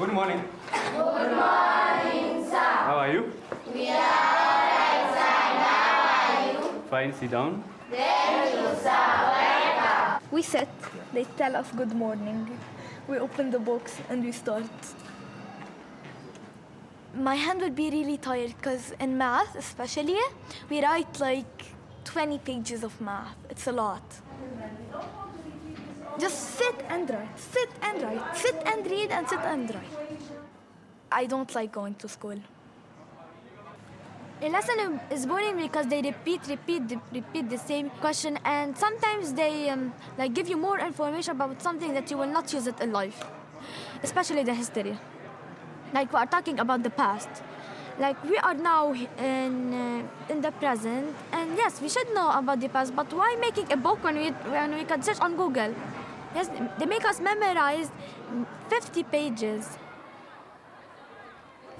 Good morning. Good morning, sir. How are you? We are alright, sir. How are you? Fine, sit down. Thank you, sir. Welcome. We sit, they tell us good morning. We open the box and we start. My hand would be really tired because in math, especially, we write like 20 pages of math. It's a lot. Just sit and write, sit and write, sit and read and sit and write. I don't like going to school. A lesson is boring because they repeat the same question, and sometimes they like give you more information about something that you will not use it in life, especially the history. Like we are talking about the past. Like we are now in the present, and yes, we should know about the past, but why making a book when we can search on Google? Yes, they make us memorize 50 pages.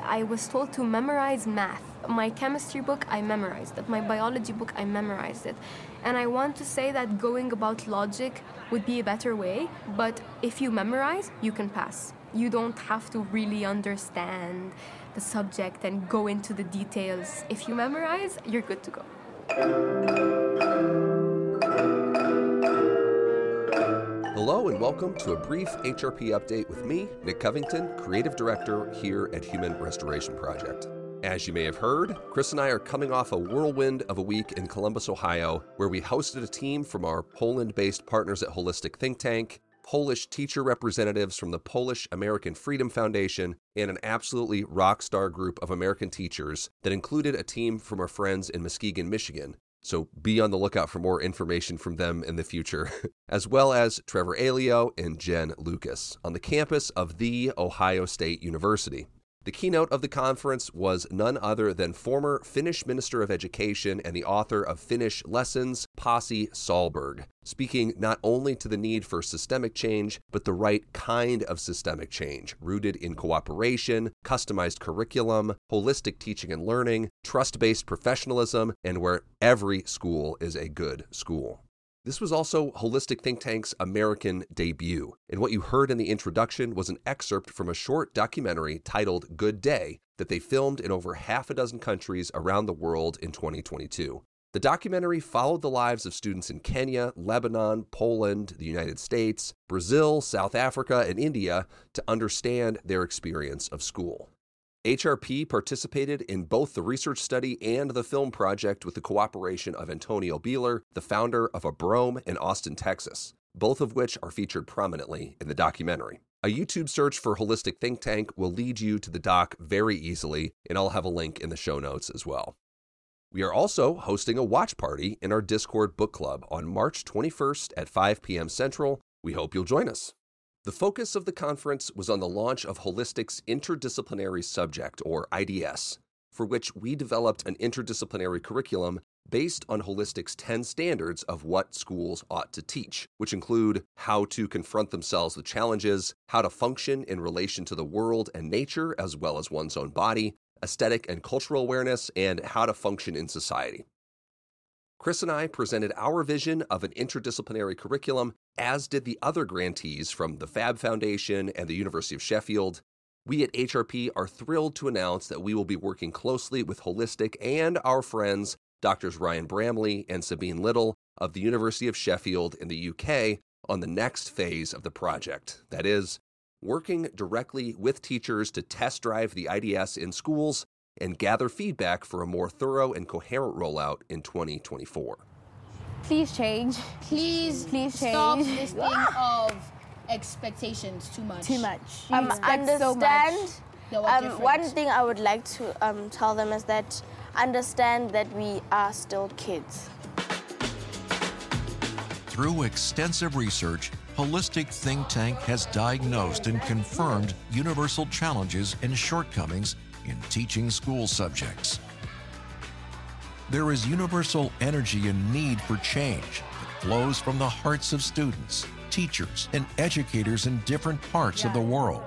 I was told to memorize math. My chemistry book, I memorized it. My biology book, I memorized it. And I want to say that going about logic would be a better way, but if you memorize, you can pass. You don't have to really understand the subject and go into the details. If you memorize, you're good to go. Hello and welcome to a brief HRP update with me, Nick Covington, Creative Director here at Human Restoration Project. As you may have heard, Chris and I are coming off a whirlwind of a week in Columbus, Ohio, where we hosted a team from our Poland-based partners at Holistic Think Tank, Polish teacher representatives from the Polish American Freedom Foundation, and an absolutely rock star group of American teachers that included a team from our friends in Muskegon, Michigan. So be on the lookout for more information from them in the future, as well as Trevor Alio and Jen Lucas on the campus of The Ohio State University. The keynote of the conference was none other than former Finnish Minister of Education and the author of Finnish Lessons, Pasi Sahlberg, speaking not only to the need for systemic change, but the right kind of systemic change, rooted in cooperation, customized curriculum, holistic teaching and learning, trust-based professionalism, and where every school is a good school. This was also Holistic Think Tank's American debut, and what you heard in the introduction was an excerpt from a short documentary titled Good Day that they filmed in over half a dozen countries around the world in 2022. The documentary followed the lives of students in Kenya, Lebanon, Poland, the United States, Brazil, South Africa, and India to understand their experience of school. HRP participated in both the research study and the film project with the cooperation of Antonio Beeler, the founder of Abrome in Austin, Texas, both of which are featured prominently in the documentary. A YouTube search for Holistic Think Tank will lead you to the doc very easily, and I'll have a link in the show notes as well. We are also hosting a watch party in our Discord book club on March 21st at 5 p.m. Central. We hope you'll join us. The focus of the conference was on the launch of Holistic's Interdisciplinary Subject, or IDS, for which we developed an interdisciplinary curriculum based on Holistic's 10 standards of what schools ought to teach, which include how to confront themselves with challenges, how to function in relation to the world and nature, as well as one's own body, aesthetic and cultural awareness, and how to function in society. Chris and I presented our vision of an interdisciplinary curriculum, as did the other grantees from the Fab Foundation and the University of Sheffield. We at HRP are thrilled to announce that we will be working closely with Holistic and our friends, Drs. Ryan Bramley and Sabine Little of the University of Sheffield in the UK, on the next phase of the project. That is, working directly with teachers to test drive the IDS in schools and gather feedback for a more thorough and coherent rollout in 2024. Please change. Please change. Stop this thing of expectations too much. Understand. So much. One thing I would like to tell them is that understand that we are still kids. Through extensive research, Holistic Think Tank has diagnosed and confirmed universal challenges and shortcomings in teaching school subjects. There is universal energy and need for change that flows from the hearts of students, teachers, and educators in different parts of the world.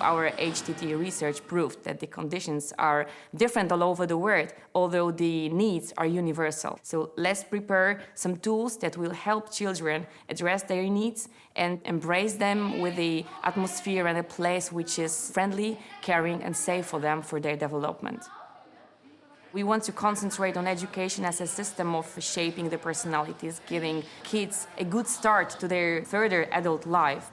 our HTT research proved that the conditions are different all over the world, although the needs are universal. So let's prepare some tools that will help children address their needs and embrace them with the atmosphere and a place which is friendly, caring, and safe for them for their development. We want to concentrate on education as a system of shaping the personalities, giving kids a good start to their further adult life.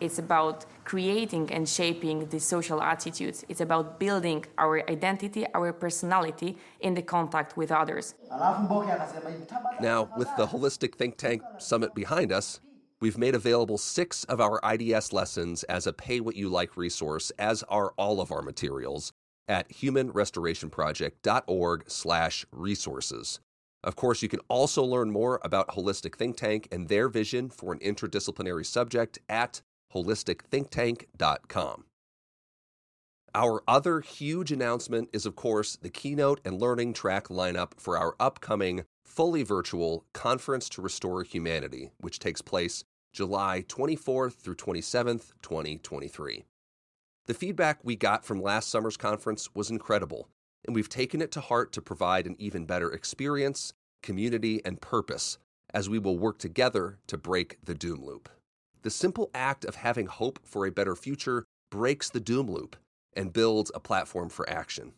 It's about creating and shaping the social attitudes. It's about building our identity, our personality in the contact with others. Now, with the Holistic Think Tank Summit behind us, we've made available 6 of our IDS lessons as a pay-what-you-like resource, as are all of our materials, at humanrestorationproject.org/resources. Of course, you can also learn more about Holistic Think Tank and their vision for an interdisciplinary subject at holisticthinktank.com. Our other huge announcement is, of course, the keynote and learning track lineup for our upcoming fully virtual Conference to Restore Humanity, which takes place July 24th through 27th, 2023. The feedback we got from last summer's conference was incredible, and we've taken it to heart to provide an even better experience, community, and purpose as we will work together to break the doom loop. The simple act of having hope for a better future breaks the doom loop and builds a platform for action.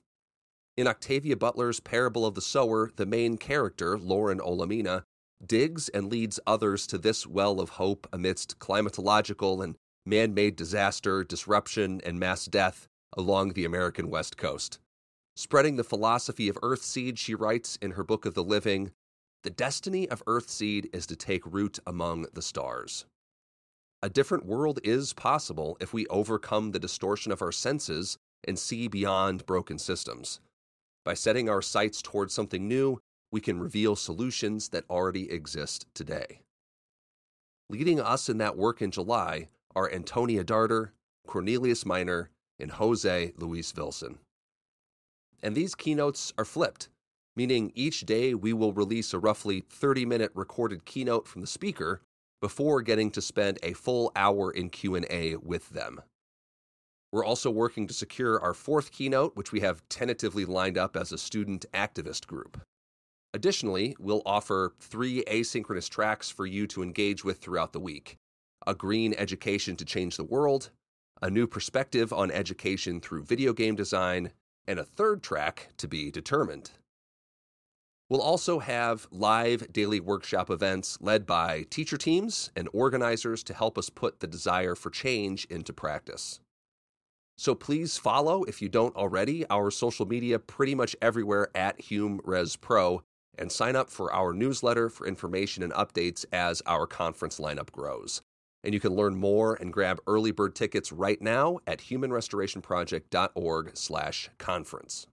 In Octavia Butler's Parable of the Sower, the main character, Lauren Olamina, digs and leads others to this well of hope amidst climatological and man-made disaster, disruption, and mass death along the American West Coast. Spreading the philosophy of Earthseed, she writes in her Book of the Living, "The destiny of Earthseed is to take root among the stars." A different world is possible if we overcome the distortion of our senses and see beyond broken systems. By setting our sights towards something new, we can reveal solutions that already exist today. Leading us in that work in July are Antonia Darder, Cornelius Minor, and Jose Luis Vilson. And these keynotes are flipped, meaning each day we will release a roughly 30-minute recorded keynote from the speaker before getting to spend a full hour in Q&A with them. We're also working to secure our 4th keynote, which we have tentatively lined up as a student activist group. Additionally, we'll offer 3 asynchronous tracks for you to engage with throughout the week: a green education to change the world, a new perspective on education through video game design, and a 3rd track to be determined. We'll also have live daily workshop events led by teacher teams and organizers to help us put the desire for change into practice. So please follow, if you don't already, our social media pretty much everywhere at HumResPro, and sign up for our newsletter for information and updates as our conference lineup grows. And you can learn more and grab early bird tickets right now at humanrestorationproject.org/conference.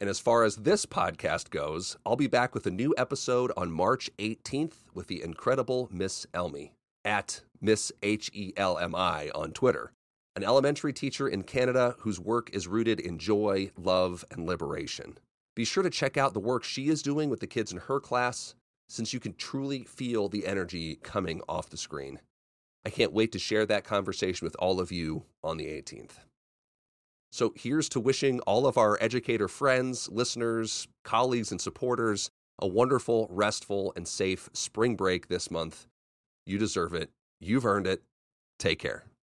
And as far as this podcast goes, I'll be back with a new episode on March 18th with the incredible Miss Elmi, at Miss H-E-L-M-I on Twitter, an elementary teacher in Canada whose work is rooted in joy, love, and liberation. Be sure to check out the work she is doing with the kids in her class, since you can truly feel the energy coming off the screen. I can't wait to share that conversation with all of you on the 18th. So here's to wishing all of our educator friends, listeners, colleagues, and supporters a wonderful, restful, and safe spring break this month. You deserve it. You've earned it. Take care.